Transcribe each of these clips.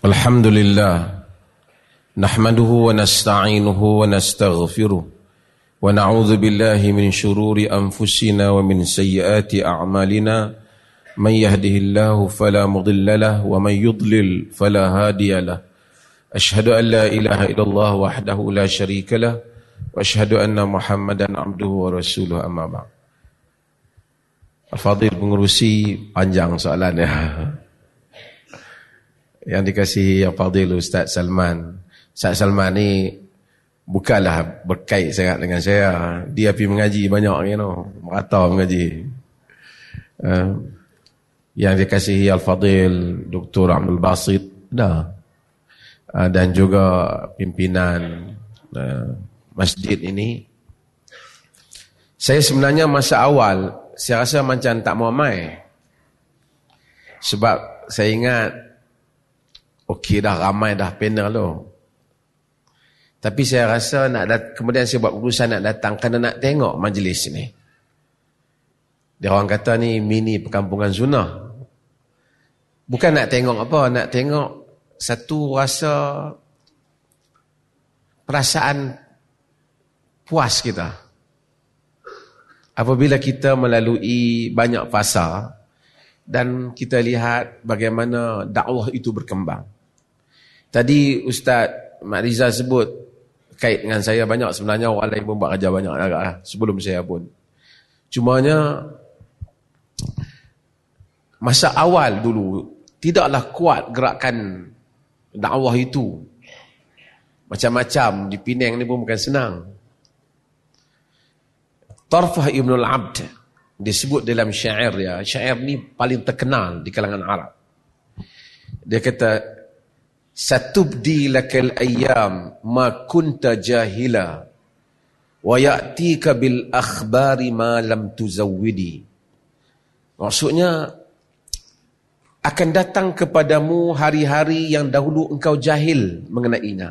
الحمد لله نحمده ونستعينه ونستغفره ونعوذ بالله من شرور أنفسنا ومن سيئات أعمالنا من يهده الله فلا مضل له ومن يضلل فلا هادي له أشهد أن لا إله إلا الله وحده لا شريك له وأشهد أن محمدا عبده ورسوله أما بعد Al-Fadhil pengurusi panjang soalannya yang dikasihi Al-Fadhil Ustaz Salman. Ustaz Salman ni bukanlah berkait sangat dengan saya. Dia pergi mengaji banyak, you know, merata mengaji. Yang dikasihi Al-Fadhil Doktor Abdul Basit dah. Dan juga pimpinan masjid ini. Saya sebenarnya masa awal saya rasa macam tak mau main. Sebab saya ingat okey dah ramai dah panel tu. Tapi saya rasa kemudian saya buat keputusan nak datang kerana nak tengok majlis ni. Dia orang kata ni mini perkampungan sunnah. Bukan nak tengok apa, nak tengok satu rasa perasaan puas kita. Apabila kita melalui banyak fasa dan kita lihat bagaimana dakwah itu berkembang. Tadi Ustaz Mat Riza sebut kait dengan saya banyak, sebenarnya orang lain pun buat kerja banyak agaklah sebelum saya pun. Cumanya masa awal dulu tidaklah kuat gerakan dakwah itu. Macam-macam di Penang ni pun bukan senang. Tarfah Ibnul 'Abd disebut dalam syair dia. Syair ni paling terkenal di kalangan Arab. Dia kata satubdi lakal ayyam ma kunta jahila wa ya'tika bil akhbari ma lam tuzawwidi. Maksudnya akan datang kepadamu hari-hari yang dahulu engkau jahil mengenainya,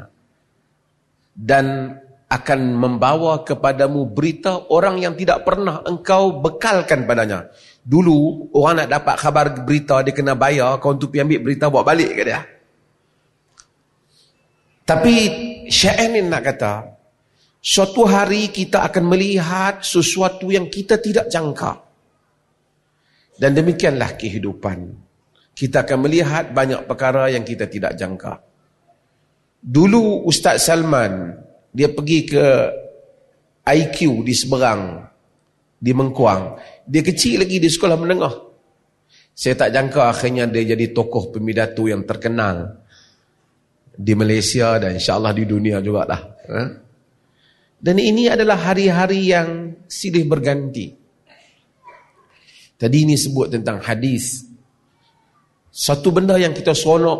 dan akan membawa kepadamu berita orang yang tidak pernah engkau bekalkan padanya. Dulu, orang nak dapat khabar berita, dia kena bayar, kau untuk pergi ambil berita, bawa balik ke dia. Tapi, syair ni nak kata, suatu hari kita akan melihat sesuatu yang kita tidak jangka. Dan demikianlah kehidupan. Kita akan melihat banyak perkara yang kita tidak jangka. Dulu, Ustaz Salman, dia pergi ke IQ di Seberang, di Mengkuang. Dia kecil lagi di sekolah menengah. Saya tak jangka akhirnya dia jadi tokoh pemidato yang terkenal di Malaysia dan insyaAllah di dunia jugalah. Dan ini adalah hari-hari yang silih berganti. Tadi ini sebut tentang hadis. Satu benda yang kita seronok,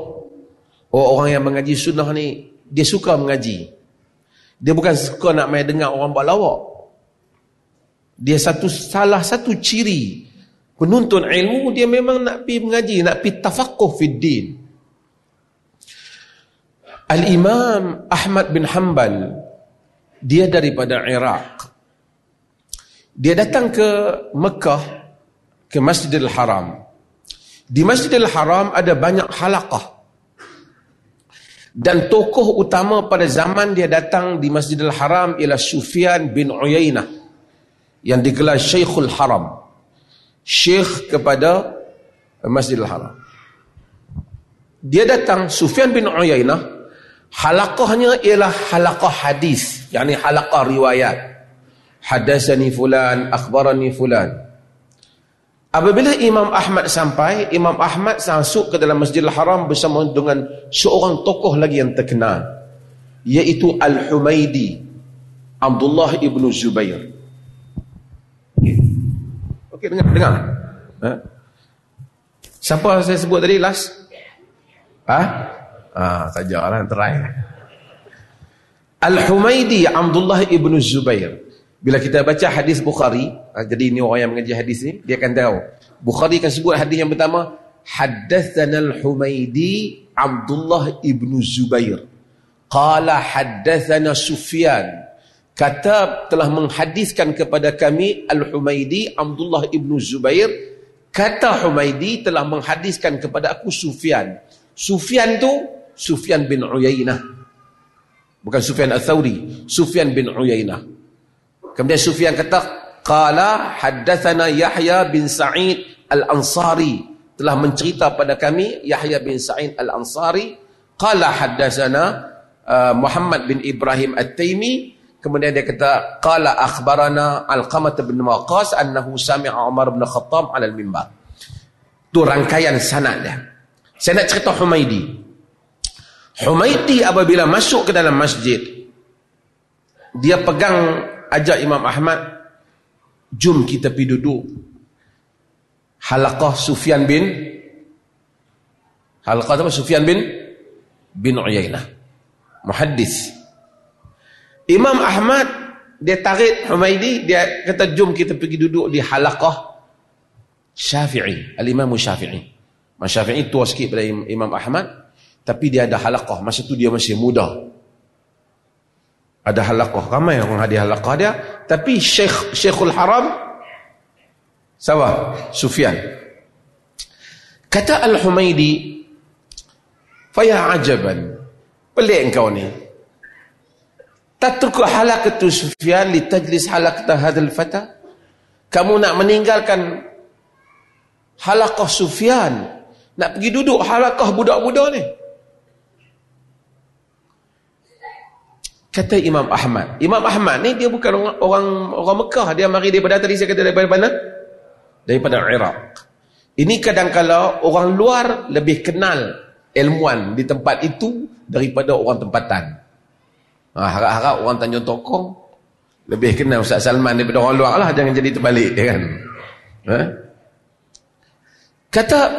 orang yang mengaji sunnah ni, dia suka mengaji. Dia bukan suka nak main dengar orang buat lawak. Dia salah satu ciri penuntun ilmu, dia memang nak pergi mengaji, nak pergi tafakuh fid din. Al-Imam Ahmad bin Hanbal, dia daripada Iraq. Dia datang ke Mekah, ke Masjidil Haram. Di Masjidil Haram ada banyak halaqah. Dan tokoh utama pada zaman dia datang di Masjidil Haram ialah Sufyan bin Uyainah yang digelar Syekhul Haram, Syekh kepada Masjidil Haram. Dia datang, Sufyan bin Uyainah, halaqahnya ialah halaqah hadis, yakni halaqah riwayat. Hadatsani fulan, akhbarani fulan. Apabila Imam Ahmad sampai, Imam Ahmad masuk ke dalam Masjidil Haram bersama dengan seorang tokoh lagi yang terkenal, iaitu Al-Humaydi Abdullah ibnu Zubair. Okey, dengar. Ha? Siapa saya sebut tadi last? Sajalah try. Al-Humaydi Abdullah ibnu Zubair. Bila kita baca hadis Bukhari, jadi ni orang yang mengaji hadis ni, dia akan tahu. Bukhari akan sebut hadis yang pertama, Haddathana al-Humaydi Abdullah ibnu Zubair. Qala haddathana Sufyan. Kata telah menghadiskan kepada kami al-Humaydi Abdullah ibnu Zubair. Kata Humaydi telah menghadiskan kepada aku Sufyan. Sufyan tu Sufyan bin Uyainah. Bukan Sufyan Al-Thawri, Sufyan bin Uyainah. Kemudian Sufyan kata, qala haddathana Yahya bin Sa'id Al-Ansari. Telah mencerita pada kami Yahya bin Sa'id Al-Ansari. Qala haddathana Muhammad bin Ibrahim Al-Taymi. Kemudian dia kata, qala akhbarana Al-Qamata bin Maqas annahu sami'a Umar bin Khattab 'ala al-mimbar. Itu rangkaian sanad dia. Saya nak cerita Humaydi. Humaydi apabila masuk ke dalam masjid, dia pegang ajak Imam Ahmad, jom kita pergi duduk halaqah Sufyan bin halaqah apa Sufyan bin Uyainah, muhaddis. Imam Ahmad dia tarik Humaydi, dia kata jom kita pergi duduk di halaqah Syafi'i, al-Imam Syafi'i. Imam Syafi'i tua sikit pada Imam Ahmad, tapi dia ada halaqah. Masa tu dia masih muda, ada halaqah, ramai orang hadir halaqah dia. Tapi Syekhul Haram siapa? Sufyan. Kata Al-Humaydi, faya ajaban, pelik engkau ni, tatruku halaqatu Sufyan li tajlis halaqata hadzal fata. Kamu nak meninggalkan halaqah Sufyan, nak pergi duduk halaqah budak-budak ni. Kata Imam Ahmad. Imam Ahmad ni dia bukan orang Mekah. Dia mari daripada, tadi saya kata daripada mana? Daripada Iraq. Ini kadang-kadang orang luar lebih kenal ilmuwan di tempat itu daripada orang tempatan. Harap-harap orang Tanjung Tokong lebih kenal Ustaz Salman daripada orang luar lah. Jangan jadi terbalik dia kan.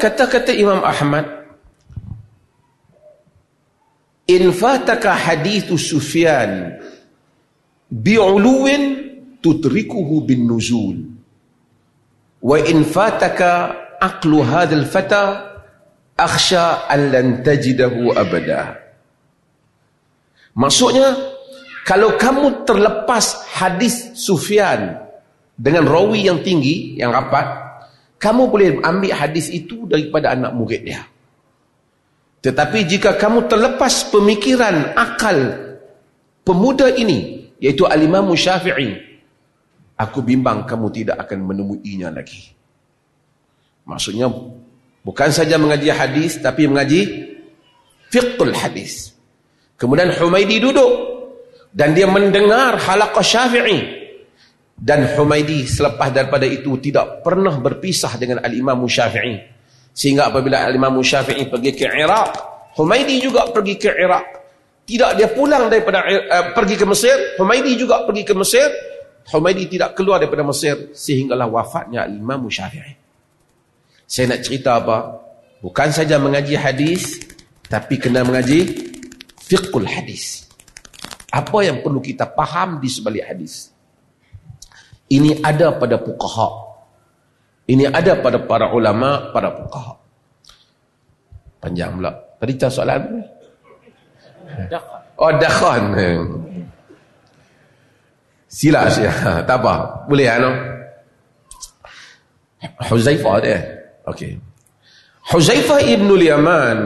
Kata Imam Ahmad, in fataka hadithu Sufyan bi'uluwin tutrikuhu bin nuzul, wa in fataka aqlu hadzal fata akhsha an lan tajidahu abada. Maksudnya, kalau kamu terlepas hadis Sufyan dengan rawi yang tinggi, yang rapat, kamu boleh ambil hadis itu daripada anak murid dia. Tetapi jika kamu terlepas pemikiran akal pemuda ini, iaitu Al-Imam Syafi'i, aku bimbang kamu tidak akan menemuinya lagi. Maksudnya, bukan saja mengaji hadis, tapi mengaji fiqhul hadis. Kemudian Humaydi duduk dan dia mendengar halaqah Syafi'i. Dan Humaydi selepas daripada itu tidak pernah berpisah dengan Al-Imam Syafi'i. Sehingga apabila Al-Imam Syafi'i pergi ke Iraq, Humaydi juga pergi ke Iraq. Tidak dia pulang daripada pergi ke Mesir, Humaydi juga pergi ke Mesir. Humaydi tidak keluar daripada Mesir sehinggalah wafatnya Al-Imam Syafi'i. Saya nak cerita apa? Bukan saja mengaji hadis, tapi kena mengaji fiqhul hadis. Apa yang perlu kita faham di sebalik hadis? Ini ada pada fuqaha. Ini ada pada para ulama, para fuqaha. Panjang pula. Tadi tak soalan apa? Oh, dakhan. Sila saya. Tak apa. Boleh ano. Huzaifah dia. Okey. Huzaifah Ibnul Yaman.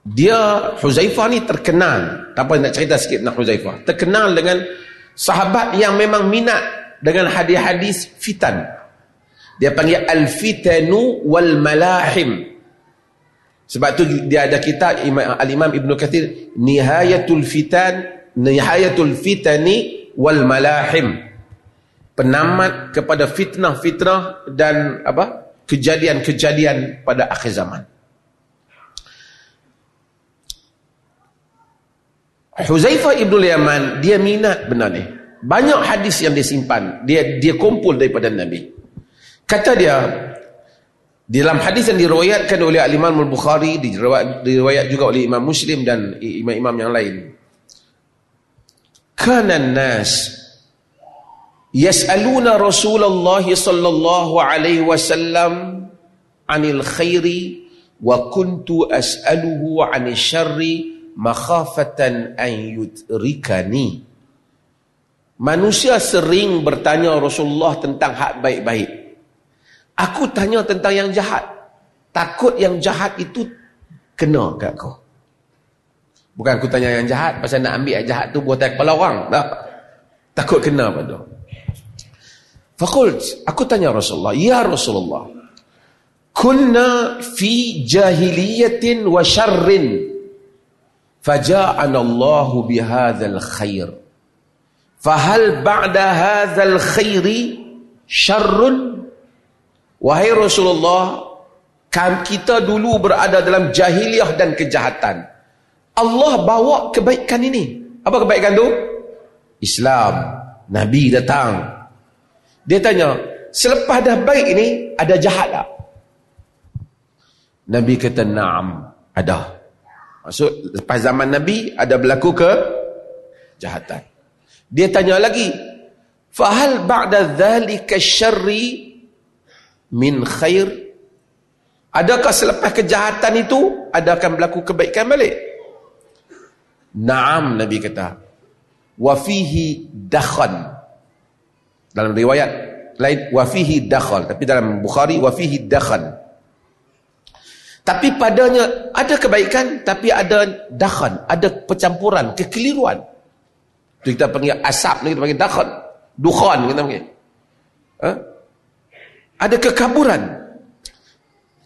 Dia Huzaifah ni terkenal. Tak apa, nak cerita sikit tentang Huzaifah. Terkenal dengan sahabat yang memang minat dengan hadis-hadis fitan. Dia panggil al-fitanu wal malahim. Sebab tu dia ada kitab Al-Imam Ibnu Katsir, Nihayatul Fitan, Nihayatul Fitani wal Malahim. Penamat kepada fitnah-fitnah dan apa? Kejadian-kejadian pada akhir zaman. Huzaifah Ibnul Yaman dia minat benda ni. Banyak hadis yang disimpan, dia kumpul daripada Nabi. Kata dia, di dalam hadis yang diriwayatkan oleh Al-Imam Al-Bukhari, diriwayat juga oleh Imam Muslim dan imam-imam yang lain, kana an-nas yas'aluna Rasulullah sallallahu alaihi wasallam 'anil khairi wa kuntu as'aluhu 'anil syarri makhafatan an yudrikani. Manusia sering bertanya Rasulullah tentang hak baik-baik. Aku tanya tentang yang jahat, takut yang jahat itu kena kat kau. Bukan aku tanya yang jahat, pasal nak ambil yang jahat tu buat atas kepala orang. Tak. Takut kena pada. Faqult, aku tanya Rasulullah, ya Rasulullah, kunna fi jahiliyatin wa syarrin faja'ana Allahu bihadzal khair. Fahal ba'da hadzal khairi syarrun? Wahai Rasulullah, kita dulu berada dalam jahiliah dan kejahatan. Allah bawa kebaikan ini. Apa kebaikan tu? Islam. Nabi datang. Dia tanya, selepas dah baik ni, ada jahat tak? Nabi kata, na'am, ada. Maksud, lepas zaman Nabi, ada berlaku kejahatan. Dia tanya lagi, fahal ba'da dhalika syarri min khair? Adakah selepas kejahatan itu, ada akan berlaku kebaikan balik? Na'am, Nabi kata, wafihi dakhan. Dalam riwayat lain wafihi dakhal, tapi dalam Bukhari wafihi dakhan. Tapi padanya ada kebaikan, tapi ada dakhan, ada percampuran, kekeliruan. Itu kita panggil asap, kita panggil dakhan, dukhan kita panggil. Ha? Ada kekaburan.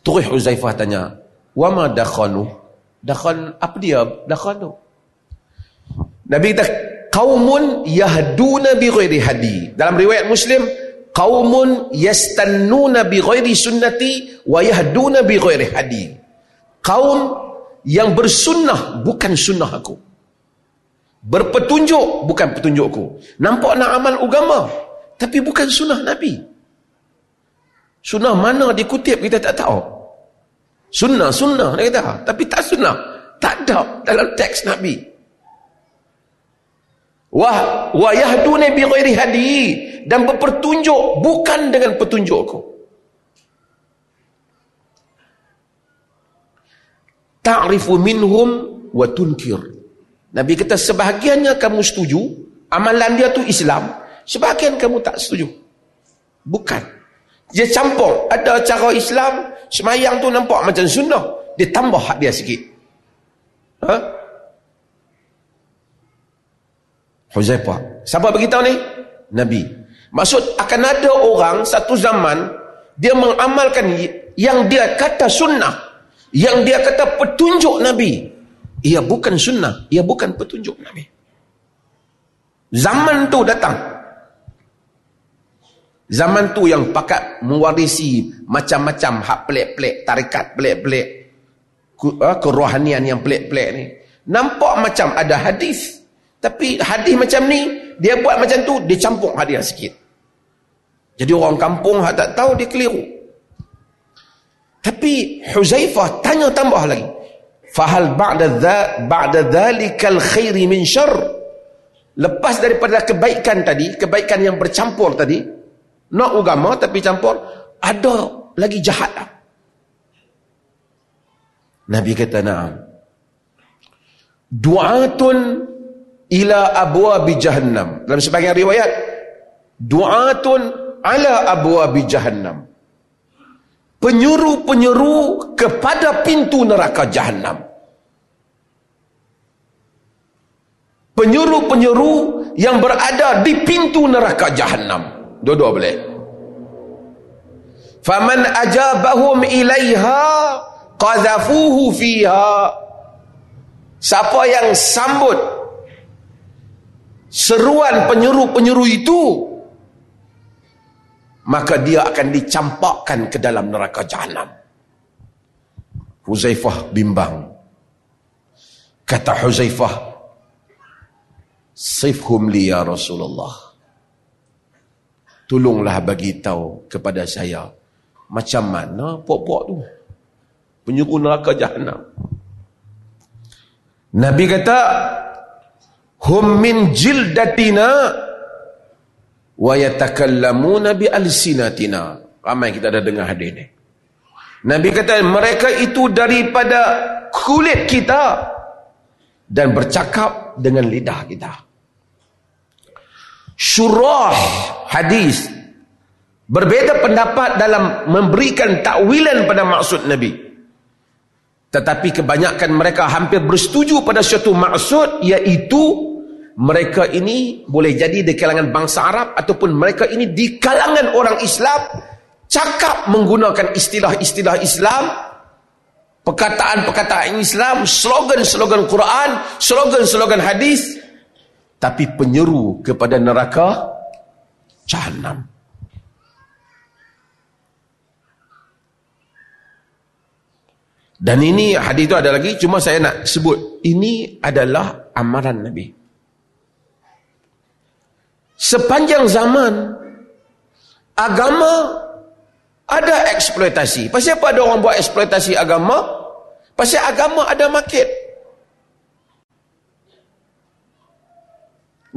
Turih Huzaifah tanya, "Wa ma dakhanu?" Dakhan apa dia? Dakhan tu. Nabi kata, qaumun yahduna bi ghairi hadi. Dalam riwayat Muslim, qaumun yastannuna bi ghairi sunnati wa yahduna bi ghairi hadi. Kaum yang bersunnah bukan sunnah aku, berpetunjuk bukan petunjukku. Nampak nak amal agama tapi bukan sunnah Nabi. Sunnah mana dikutip kita tak tahu. Sunnah dia kata, tapi tak sunnah, tak ada dalam teks Nabi. Wa yahduna bi ghairi hadi, dan berpetunjuk bukan dengan petunjukku. Ta'rifu minhum wa tunkir. Nabi kata sebahagiannya kamu setuju, amalan dia tu Islam, sebahagian kamu tak setuju. Bukan. Dia campur, ada cara Islam, semayang tu nampak macam sunnah, dia tambah hak dia sikit. Ha? Huzaifah, siapa beritahu ni? Nabi. Maksud akan ada orang satu zaman dia mengamalkan yang dia kata sunnah, yang dia kata petunjuk Nabi. Ia bukan sunnah, ia bukan petunjuk Nabi. Zaman tu datang. Zaman tu yang pakat mewarisi macam-macam hak pelik-pelik, tarikat pelik-pelik, kerohanian yang pelik-pelik ni. Nampak macam ada hadis, tapi hadis macam ni, dia buat macam tu, dia campur hadiah sikit. Jadi orang kampung tak tahu, dia keliru. Tapi Huzaifah tanya tambah lagi. Fahal ba'da dhalikal khairi min syarr. Lepas daripada kebaikan tadi, kebaikan yang bercampur tadi, nak agama tapi campur, ada lagi jahat tak? Nabi kata na'am. Du'atun ila abwabi jahannam. Dalam sebahagian riwayat, du'atun ala abwabi jahannam. Penyuruh-penyuruh kepada pintu neraka jahannam. Penyuruh-penyuruh yang berada di pintu neraka jahannam. Dua-dua boleh. Faman ajabahum ilaiha qazafuhu fiha. Siapa yang sambut seruan penyuruh-penyuruh itu, maka dia akan dicampakkan ke dalam neraka jahanam. Huzaifah bimbang. Kata Huzaifah, "Sifhum li ya Rasulullah." Tolonglah bagi tahu kepada saya, macam mana pok-pok tu penyuruh neraka jahanam. Nabi kata, hum min jildatina wa yatakallamuna bi alsinatina. Ramai kita dah dengar hadis ni. Nabi kata mereka itu daripada kulit kita dan bercakap dengan lidah kita. Syurah hadis berbeza pendapat dalam memberikan takwilan pada maksud Nabi. Tetapi kebanyakan mereka hampir bersetuju pada suatu maksud, iaitu mereka ini boleh jadi di kalangan bangsa Arab ataupun mereka ini di kalangan orang Islam cakap menggunakan istilah-istilah Islam, perkataan-perkataan Islam, slogan-slogan Quran, slogan-slogan hadis, tapi penyeru kepada neraka Jahannam. Dan ini hadis itu ada lagi, cuma saya nak sebut ini adalah amaran Nabi. Sepanjang zaman agama ada eksploitasi. Pasal apa ada orang buat eksploitasi agama? Pasal agama ada market.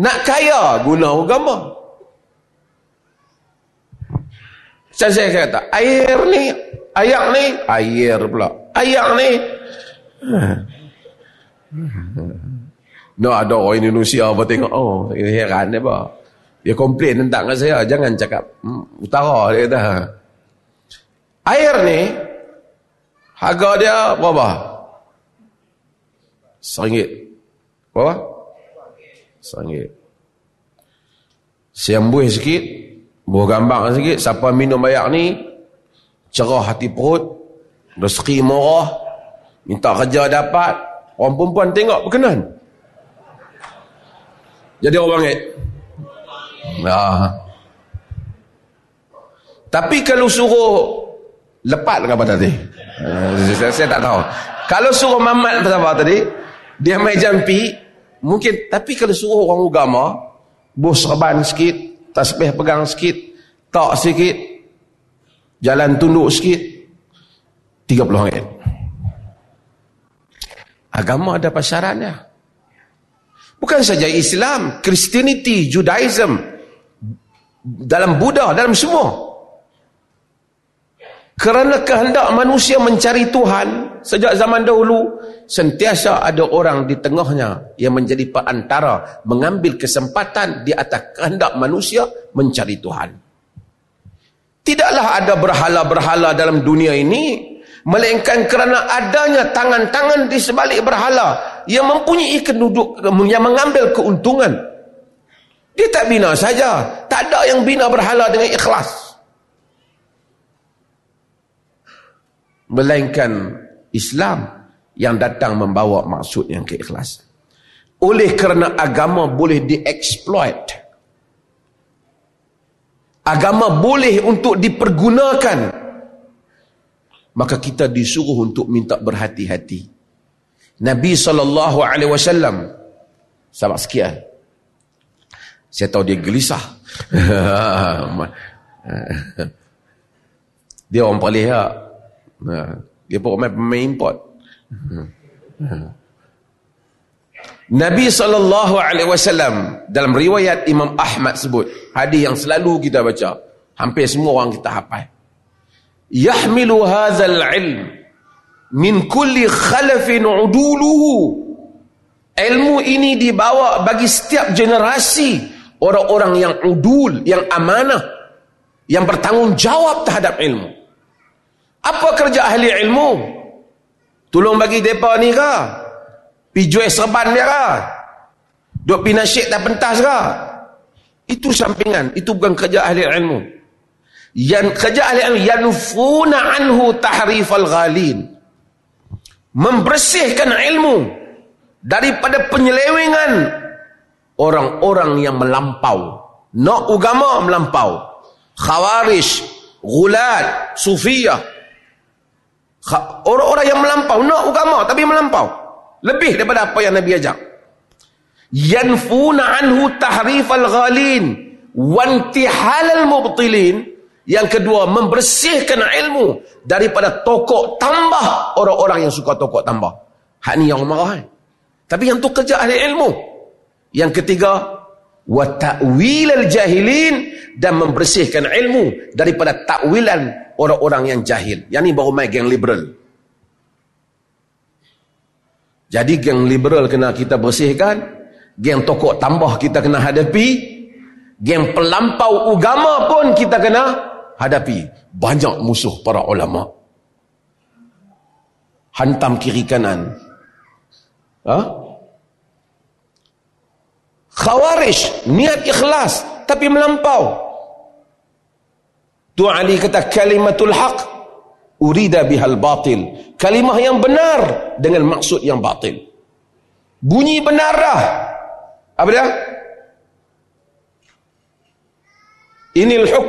Nak kaya guna agama. Macam saya kata, air ni, ayak ni, air pula. Ayak ni. No, ada orang Indonesia apa tengok, oh, heran dia apa. Dia komplain tentang saya, jangan cakap utara dia kata. Air ni harga dia berapa? RM1. Berapa? RM1. Siambuih sikit, buah gambar sikit, siapa minum air ni cerah hati perut, rezeki murah, minta kerja dapat. Orang perempuan tengok berkenan. Jadi orang bangkit. Ah. Tapi kalau suruh lepat ke apa tadi? Saya tak tahu. Kalau suruh mamat apa tadi, dia main jampi, mungkin. Tapi kalau suruh orang agama, bos serban sikit, tasbih pegang sikit, tak sikit, jalan tunduk sikit, RM30. Agama ada pasarannya. Bukan saja Islam, Christianity, Judaism, dalam Buddha, dalam semua. Kerana kehendak manusia mencari Tuhan sejak zaman dahulu, sentiasa ada orang di tengahnya yang menjadi perantara, mengambil kesempatan di atas kehendak manusia mencari Tuhan. Tidaklah ada berhala-berhala dalam dunia ini, melainkan kerana adanya tangan-tangan di sebalik berhala yang mempunyai keduduk, yang mengambil keuntungan. Dia tak bina saja, tak ada yang bina berhala dengan ikhlas, melainkan Islam yang datang membawa maksud yang keikhlasan. Oleh kerana agama boleh dieksploit, agama boleh untuk dipergunakan, maka kita disuruh untuk minta berhati-hati. Nabi SAW sahabat sekian, saya tahu dia gelisah. Dia orang paling hak. Dia pun pemain import. Nabi SAW dalam riwayat Imam Ahmad sebut, hadis yang selalu kita baca, hampir semua orang kita hafal, yahmilu hadzal ilm min kulli khalafin uduluhu. Ilmu ini dibawa bagi setiap generasi orang-orang yang udul, yang amanah, yang bertanggungjawab terhadap ilmu. Apa kerja ahli ilmu? Tolong bagi mereka ni ke? Pijuai serban dia ke? Duk pinasyik tak pentas ke? Itu sampingan. Itu bukan kerja ahli ilmu. Yang kerja ahli ilmu, yanfuna anhu tahrifal ghalin, membersihkan ilmu daripada penyelewengan orang-orang yang melampau. Nak agama melampau. Khawarij, ghulat, sufiyah. Orang-orang yang melampau, nak agama tapi melampau, lebih daripada apa yang Nabi ajak. Yanfuna anhu tahrifal ghalin wantihalal mubtilin. Yang kedua, membersihkan ilmu daripada tokok tambah, orang-orang yang suka tokok tambah. Hak ni yang marah. Tapi yang tu kerja ahli ilmu. Yang ketiga, wa ta'wilal jahilin, dan membersihkan ilmu daripada takwilan orang-orang yang jahil. Yang ni baru main geng liberal. Jadi geng liberal kena kita bersihkan, geng tokok tambah kita kena hadapi, geng pelampau agama pun kita kena hadapi. Banyak musuh para ulama. Hantam kiri kanan. Khawarij, niat ikhlas tapi melampau. Tu Ali kata kalimatul haq urida bihal batil. Kalimah yang benar dengan maksud yang batil. Bunyi benar dah. Apa dia? Inil hukm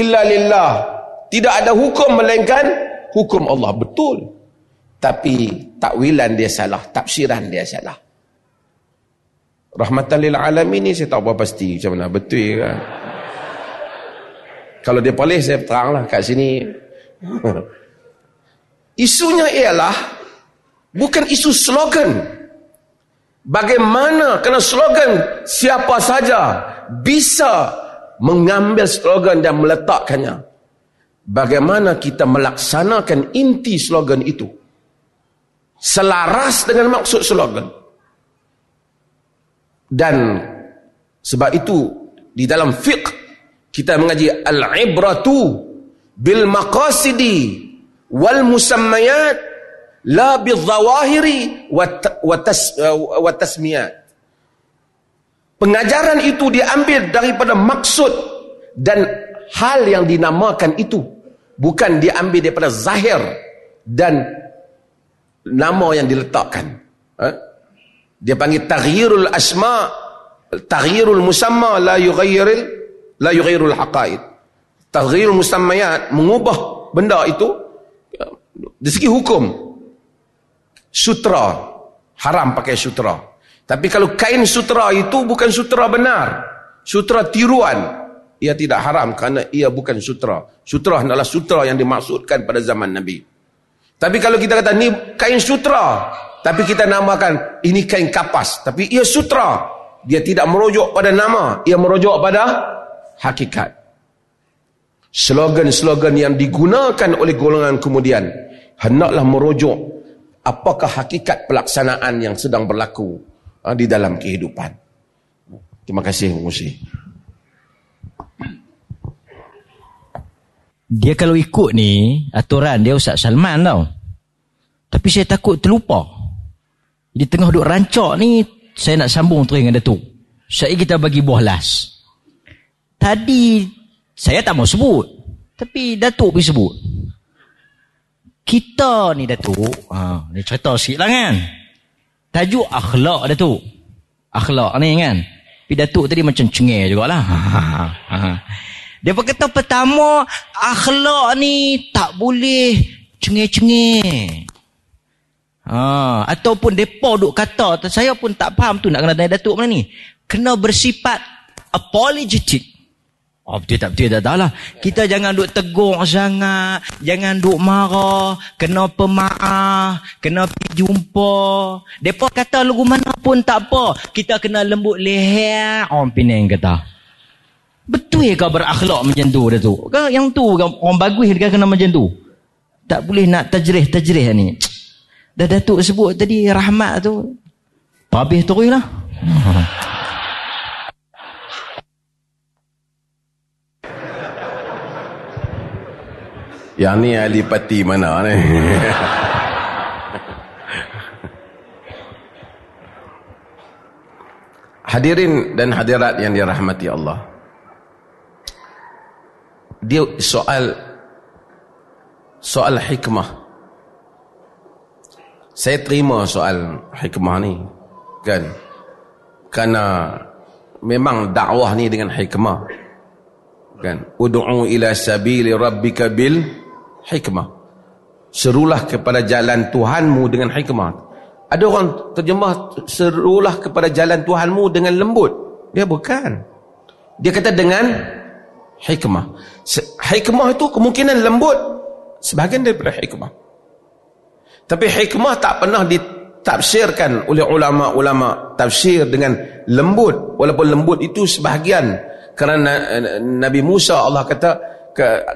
illa lillah. Tidak ada hukum melainkan hukum Allah. Betul. Tapi takwilan dia salah, tafsiran dia salah. Rahmatan lil alamin ni saya tak apa pasti macam mana betul ke. Kalau dia boleh saya teranglah kat sini. Isunya ialah bukan isu slogan. Bagaimana kena slogan siapa saja bisa mengambil slogan dan meletakkannya. Bagaimana kita melaksanakan inti slogan itu selaras dengan maksud slogan. Dan sebab itu di dalam fiqh kita mengaji al-ibratu bil maqasidi wal musammayat la bil zawahiri wa tasmiyat. Pengajaran itu diambil daripada maksud dan hal yang dinamakan itu, bukan diambil daripada zahir dan nama yang diletakkan. Dia panggil taghyirul asma, taghyirul musamma la yughayyirul haqaid. Taghyirul musammayat, mengubah benda itu dari segi hukum. Sutra haram pakai sutra. Tapi kalau kain sutra itu bukan sutra benar, sutra tiruan, ia tidak haram kerana ia bukan sutra. Sutra adalah sutra yang dimaksudkan pada zaman Nabi. Tapi kalau kita kata ni kain sutra, tapi kita namakan ini kain kapas, tapi ia sutra, dia tidak merujuk pada nama, ia merujuk pada hakikat. Slogan-slogan yang digunakan oleh golongan kemudian hendaklah merujuk apakah hakikat pelaksanaan yang sedang berlaku di dalam kehidupan. Terima kasih Musi. Dia kalau ikut ni aturan dia Ustaz Salman tau, tapi saya takut terlupa. Di tengah duk rancak ni saya nak sambung terus dengan Datuk. Saya kita bagi buah las. Tadi saya tak mau sebut, tapi Datuk pergi sebut. Kita ni Datuk, ni cerita sikitlah kan. Tajuk akhlak Datuk. Akhlak ni kan. Tapi Datuk tadi macam cengeng jugalah. Dia berkata pertama akhlak ni tak boleh cengeng-cengeng. Ataupun mereka duk kata, saya pun tak faham tu nak kena tanya Datuk mana ni, kena bersifat apologetic. Betul tak betul tak tahulah. Kita jangan duk tegur sangat, jangan duk marah, kena pemaaf, kena pergi jumpa. Mereka kata lagu mana pun tak apa, kita kena lembut leher. Orang Penang kata betul ke berakhlak macam tu Datuk? Yang tu orang bagus dia kena macam tu. Tak boleh nak tajrih-tajrih ni. Dah Datuk sebut tadi rahmat tu, habis terus lah. Yang ni ahli parti mana ni? Hadirin dan hadirat yang dirahmati Allah, dia soal hikmah. Saya terima soal hikmah ni kan, kerana memang dakwah ni dengan hikmah kan. Ud'u ila sabili rabbika bil hikmah, serulah kepada jalan Tuhanmu dengan hikmah. Ada orang terjemah serulah kepada jalan Tuhanmu dengan lembut. Dia bukan, dia kata dengan hikmah. Hikmah itu kemungkinan lembut sebahagian daripada hikmah. Tapi hikmah tak pernah ditafsirkan oleh ulama-ulama tafsir dengan lembut. Walaupun lembut itu sebahagian, kerana Nabi Musa Allah kata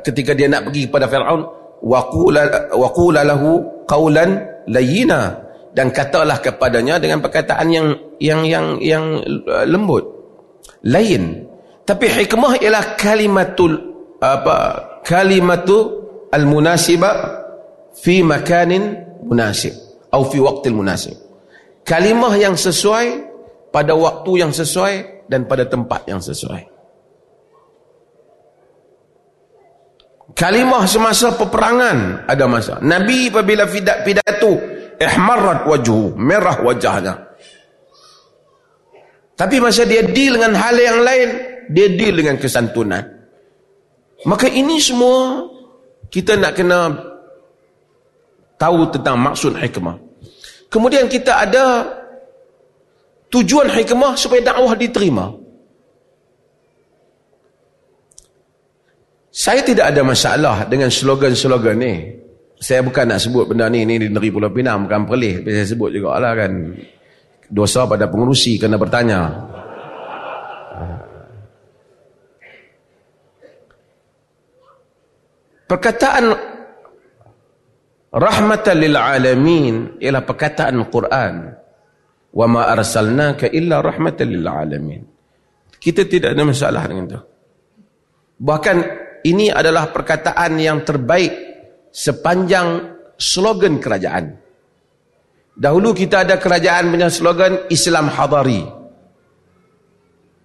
ketika dia nak pergi kepada Fir'aun, waqula lahu qawlan layyina, dan katalah kepadanya dengan perkataan yang lembut. Lain. Tapi hikmah ialah kalimatul al-munasibah fi makanin munasib, au fi waqtil munasib. Kalimah yang sesuai pada waktu yang sesuai dan pada tempat yang sesuai. Kalimah semasa peperangan ada masa. Nabi apabila pidato, ihmarrat wajhu, merah wajahnya. Tapi masa dia deal dengan hal yang lain, dia deal dengan kesantunan. Maka ini semua kita nak kena tahu tentang maksud hikmah. Kemudian kita ada tujuan hikmah supaya dakwah diterima. Saya tidak ada masalah dengan slogan-slogan ni. Saya bukan nak sebut benda ni di negeri Pulau Pinang, bukan Perlis. Saya sebut juga lah kan. Dosa pada pengurusi kena bertanya. Perkataan rahmatan lil alamin ialah perkataan Quran. Wa ma arsalnaka illa rahmatan lil alamin. Kita tidak ada masalah dengan itu. Bahkan ini adalah perkataan yang terbaik sepanjang slogan kerajaan. Dahulu kita ada kerajaan punya slogan Islam Hadari.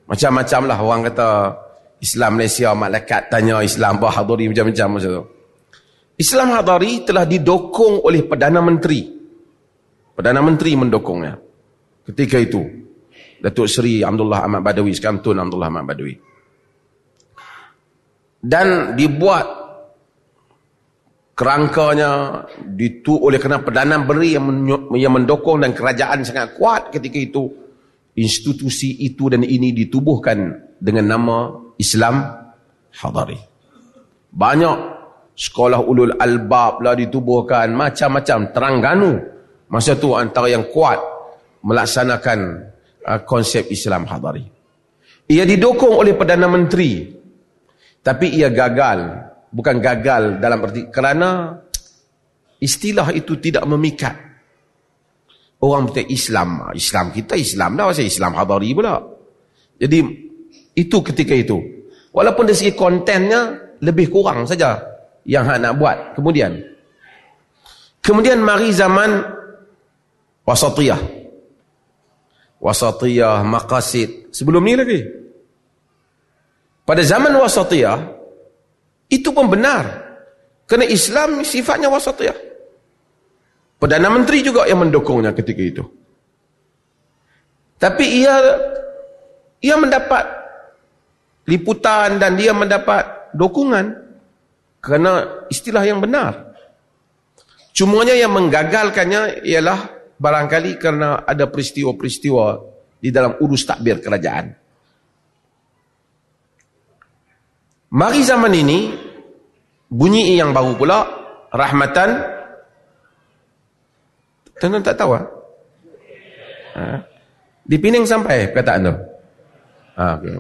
Macam-macam lah orang kata Islam Malaysia, malaikat tanya Islam bah Hadari, macam-macam macam tu. Islam Hadari telah didokong oleh Perdana Menteri. Perdana Menteri mendokongnya ketika itu. Datuk Seri Abdullah Ahmad Badawi, sekarang Tun Abdullah Ahmad Badawi. Dan dibuat kerangkanya oleh kerana Perdana Menteri yang mendokong, dan kerajaan sangat kuat ketika itu. Institusi itu dan ini ditubuhkan dengan nama Islam Hadari. Banyak sekolah ulul albab lah ditubuhkan, macam-macam. Terengganu masa tu antara yang kuat melaksanakan konsep Islam Hadari. Ia didokong oleh Perdana Menteri. Tapi ia gagal. Bukan gagal dalam arti kerana istilah itu tidak memikat. Orang kata Islam, Islam kita Islam dah, pasal Islam Hadari pula. Jadi itu ketika itu. Walaupun dari segi kontennya lebih kurang saja yang hak nak buat. Kemudian mari zaman wasatiyah. Wasatiyah, maqasid. Sebelum ni lagi. Pada zaman wasatiyah, itu pun benar. Kerana Islam sifatnya wasatiyah. Perdana Menteri juga yang mendokongnya ketika itu. Tapi ia mendapat liputan dan dia mendapat dokongan kerana istilah yang benar. Cumanya yang menggagalkannya ialah barangkali kerana ada peristiwa-peristiwa di dalam urus takbir kerajaan. Mari zaman ini bunyi yang baru pula, rahmatan. Tuan-tuan tak tahu Di Pening sampai perkataan tu. Okay.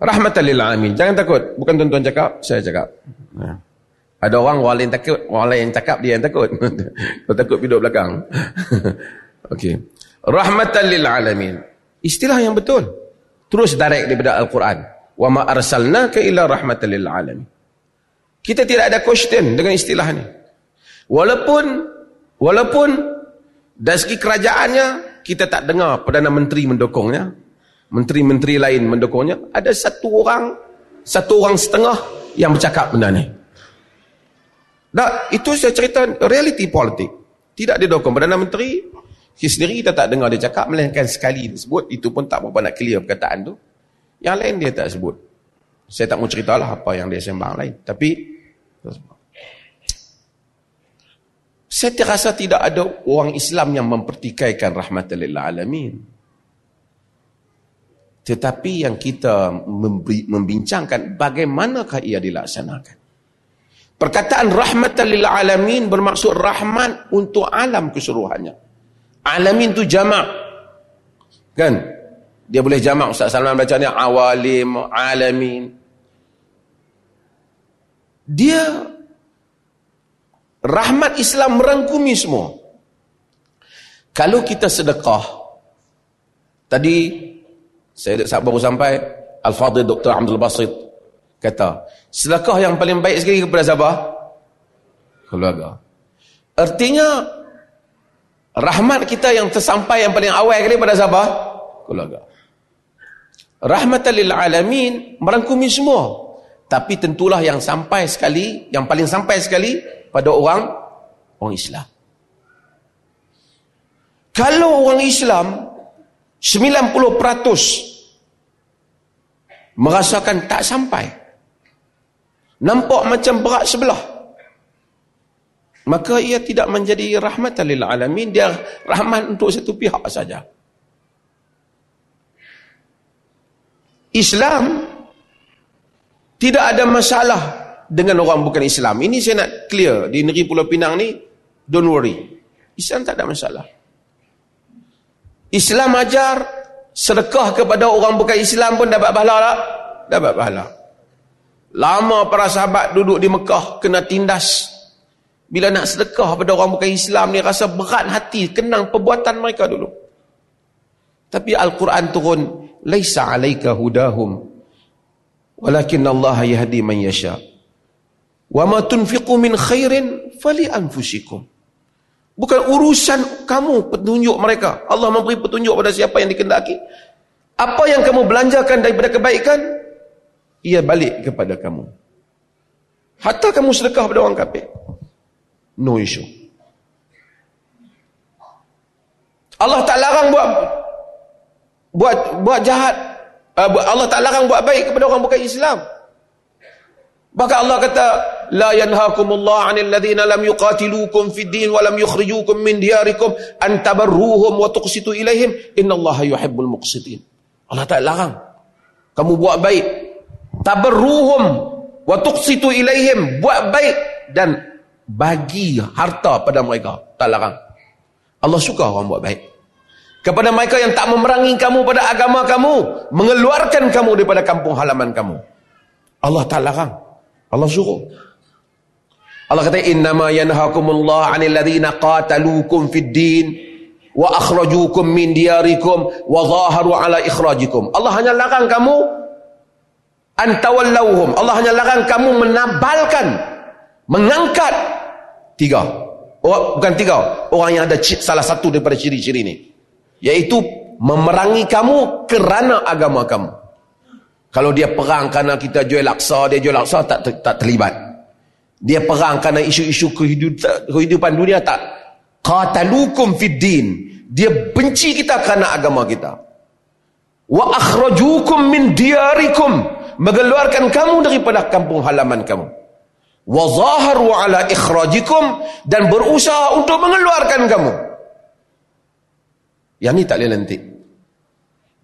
Rahmatan lil alamin. Jangan takut, bukan tuan-tuan cakap, saya cakap. Ada orang lain takut, orang lain cakap dia yang takut. Kalau takut duduk belakang. Okey. Rahmatan lil alamin. Istilah yang betul. Terus direct daripada Al-Quran. Wa ma arsalnaka illa rahmatan lil alamin. Kita tidak ada question dengan istilah ni. Walaupun dari segi kerajaannya kita tak dengar Perdana Menteri mendokongnya, menteri-menteri lain mendokongnya, ada satu orang setengah yang bercakap benda ni. Dah, itu saya cerita reality politik. Tidak didokong Perdana Menteri, dia sendiri kita tak dengar dia cakap, melainkan sekali disebut, itu pun tak berapa nak clear perkataan tu. Yang lain dia tak sebut. Saya tak mau ceritalah apa yang dia sembang lain. Tapi saya terasa tidak ada orang Islam yang mempertikaikan rahmatan lil alamin. Tetapi yang kita membincangkan, bagaimanakah ia dilaksanakan? Perkataan rahmatan lil alamin bermaksud rahmat untuk alam keseluruhannya. Alamin tu jamak, kan? Dia boleh jamak. Ustaz Salman baca ni awalim, alamin. Dia rahmat Islam merangkumi semua. Kalau kita sedekah, tadi saya baru sampai Al-Fadhil Doktor Abdul Basit kata sedekah yang paling baik sekali kepada siapa? Keluarga. Artinya rahmat kita yang tersampai yang paling awal kali pada siapa? Keluarga. Rahmatan lil alamin merangkumi semua. Tapi tentulah yang sampai sekali, yang paling sampai sekali pada orang Islam. Kalau orang Islam 90% merasakan tak sampai, nampak macam berat sebelah, maka ia tidak menjadi rahmatan lil alamin. Dia rahmat untuk satu pihak saja. Islam tidak ada masalah dengan orang bukan Islam. Ini saya nak clear. Di negeri Pulau Pinang ni, don't worry, Islam tak ada masalah. Islam ajar sedekah kepada orang bukan Islam pun dapat pahala tak? Dapat pahala. Lama para sahabat duduk di Mekah kena tindas. Bila nak sedekah pada orang bukan Islam ni rasa berat hati, kenang perbuatan mereka dulu. Tapi Al-Quran turun, laisa alaika hudahum walakin Allah yahdi man yasha. Wa ma tunfiqu min khairin fali anfusikum. Bukan urusan kamu petunjuk mereka. Allah memberi petunjuk pada siapa yang dikehendaki. Apa yang kamu belanjakan daripada kebaikan, ia balik kepada kamu. Hatta kamu sedekah pada orang kafir, no issue. Allah tak larang buat jahat. Allah tak larang buat baik kepada orang bukan Islam. Bahkan Allah kata, la yanhaakumullahu 'anil ladzina lam yuqatilukum fid din wa lam yukhrijukum min diyarikum an tabarruhum wa tuqsitu ilaihim innallaha yuhibbul muqsitin. Allah tak larang kamu buat baik. Tabarruhum wa tuqsitu ilaihim, buat baik dan bagi harta pada mereka, tak larang. Allah suka orang buat baik kepada mereka yang tak memerangi kamu pada agama kamu, mengeluarkan kamu daripada kampung halaman kamu. Allah tak larang, Allah suruh. Allah kata, innama yanhakumullahu 'anil ladzina qataluukum fid din wa akhrajuukum min diyarikum wa zaharu 'ala ikhrajikum. Allah hanya larang kamu an tawallauhum. Allah hanya larang kamu menabalkan, mengangkat tiga orang, bukan tiga orang yang ada salah satu daripada ciri-ciri ni, iaitu memerangi kamu kerana agama kamu. Kalau dia perang kerana kita jual aksa, dia jual aksa tak terlibat. Dia perang kerana isu-isu kehidupan dunia, tak. Qatalukum fid din, dia benci kita kerana agama kita. Wa akhrajukum min diyarikum, mengeluarkan kamu daripada kampung halaman kamu. Wa zaharu ala ikhrajikum, dan berusaha untuk mengeluarkan kamu. Yang ni tak boleh lentik.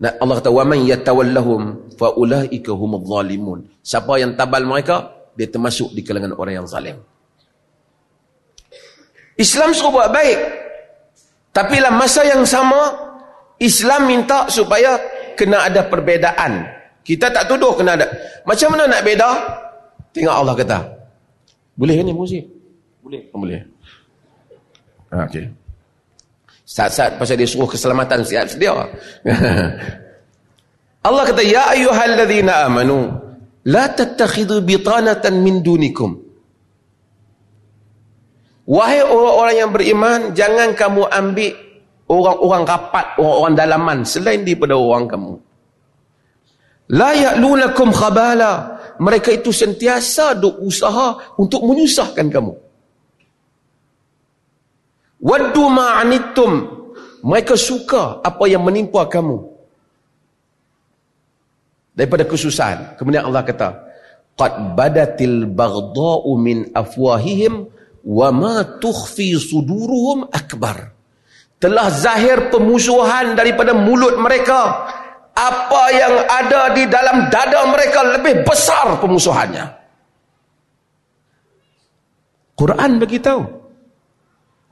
Allah kata, wa man yatawallahum fa ulaika humuz zalimun. Siapa yang tabal mereka, dia termasuk di kalangan orang yang zalim. Islam suruh buat baik, tapi dalam masa yang sama Islam minta supaya kena ada perbezaan. Kita tak tuduh kena ada. Macam mana nak beza? Tengok Allah kata. Boleh kan ni muzik? Boleh. Oh, boleh. Ha, okey. Saat-saat pasal dia suruh keselamatan sihat sedia. Allah kata, ya ayyuhalladzina amanu la tattakhidhu bitanatan min dunikum. Wahai orang-orang yang beriman, jangan kamu ambil orang-orang rapat, orang-orang dalaman selain daripada orang kamu. La ya'lunakum khabala, mereka itu sentiasa duk usaha untuk menyusahkan kamu. Waddu ma'anittum, mereka suka apa yang menimpa kamu daripada kesusahan. Kemudian Allah kata, qad badatil baghda'u min afwahihim wa ma tukhfi suduruhum akbar. Telah zahir pemusuhan daripada mulut mereka, apa yang ada di dalam dada mereka lebih besar pemusuhannya. Quran beritahu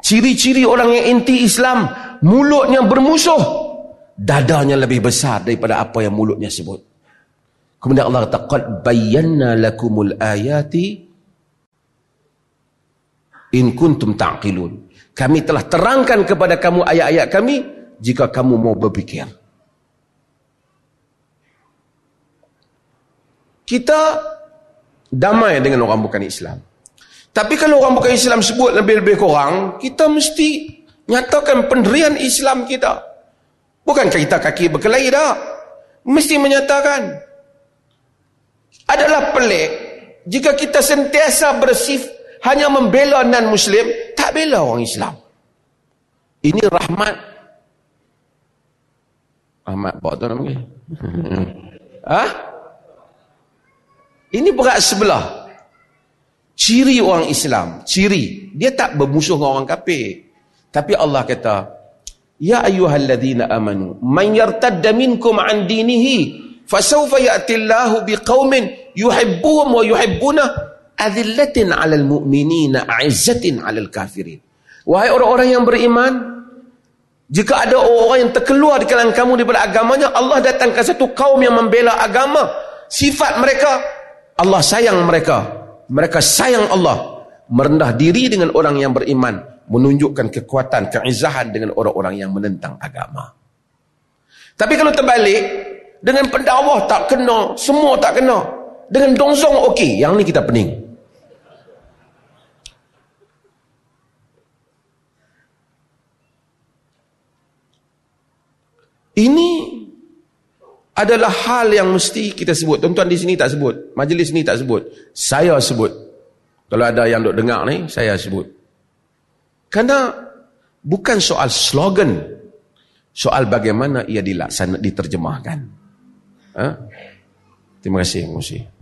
ciri-ciri orang yang anti Islam, mulutnya bermusuh, dadanya lebih besar daripada apa yang mulutnya sebut. Kemudian Allah kata, qad bayyana lakumul ayati in kuntum ta'qilun. Kami telah terangkan kepada kamu ayat-ayat kami jika kamu mau berfikir. Kita damai dengan orang bukan Islam, Tapi kalau orang bukan Islam sebut lebih-lebih korang, kita mesti nyatakan penderian Islam kita. Bukan kita kaki berkelahi dah. Mesti menyatakan. Adalah pelik jika kita sentiasa bersif hanya membela non-Muslim, tak bela orang Islam. Ini rahmat. Ahmad bawa tu nama dia. Ha? Ini berat sebelah. Ciri orang Islam, ciri dia tak bermusuh dengan orang kafir. Tapi Allah kata, ya ayyuhalladzina amanu man yartadda minkum an dinihi fasawfa ya'tillahu biqaumin yuhibbuhum wa yuhibbuna adzillatin 'alal mu'minina 'izzatin 'alal kafirin. Wahai orang-orang yang beriman, jika ada orang yang terkeluar di kalangan kamu daripada agamanya, Allah datangkan satu kaum yang membela agama. Sifat mereka, Allah sayang mereka. Mereka sayang Allah, merendah diri dengan orang yang beriman, menunjukkan kekuatan, keizahan dengan orang-orang yang menentang agama. Tapi kalau terbalik, dengan pendakwah tak kena, semua tak kena. Dengan dongzong okey, yang ni kita pening. Ini adalah hal yang mesti kita sebut. Tuan-tuan di sini tak sebut, majlis ni tak sebut, saya sebut. Kalau ada yang duk dengar ni, saya sebut. Kerana bukan soal slogan, soal bagaimana ia dilaksanakan, diterjemahkan. Ha? Terima kasih.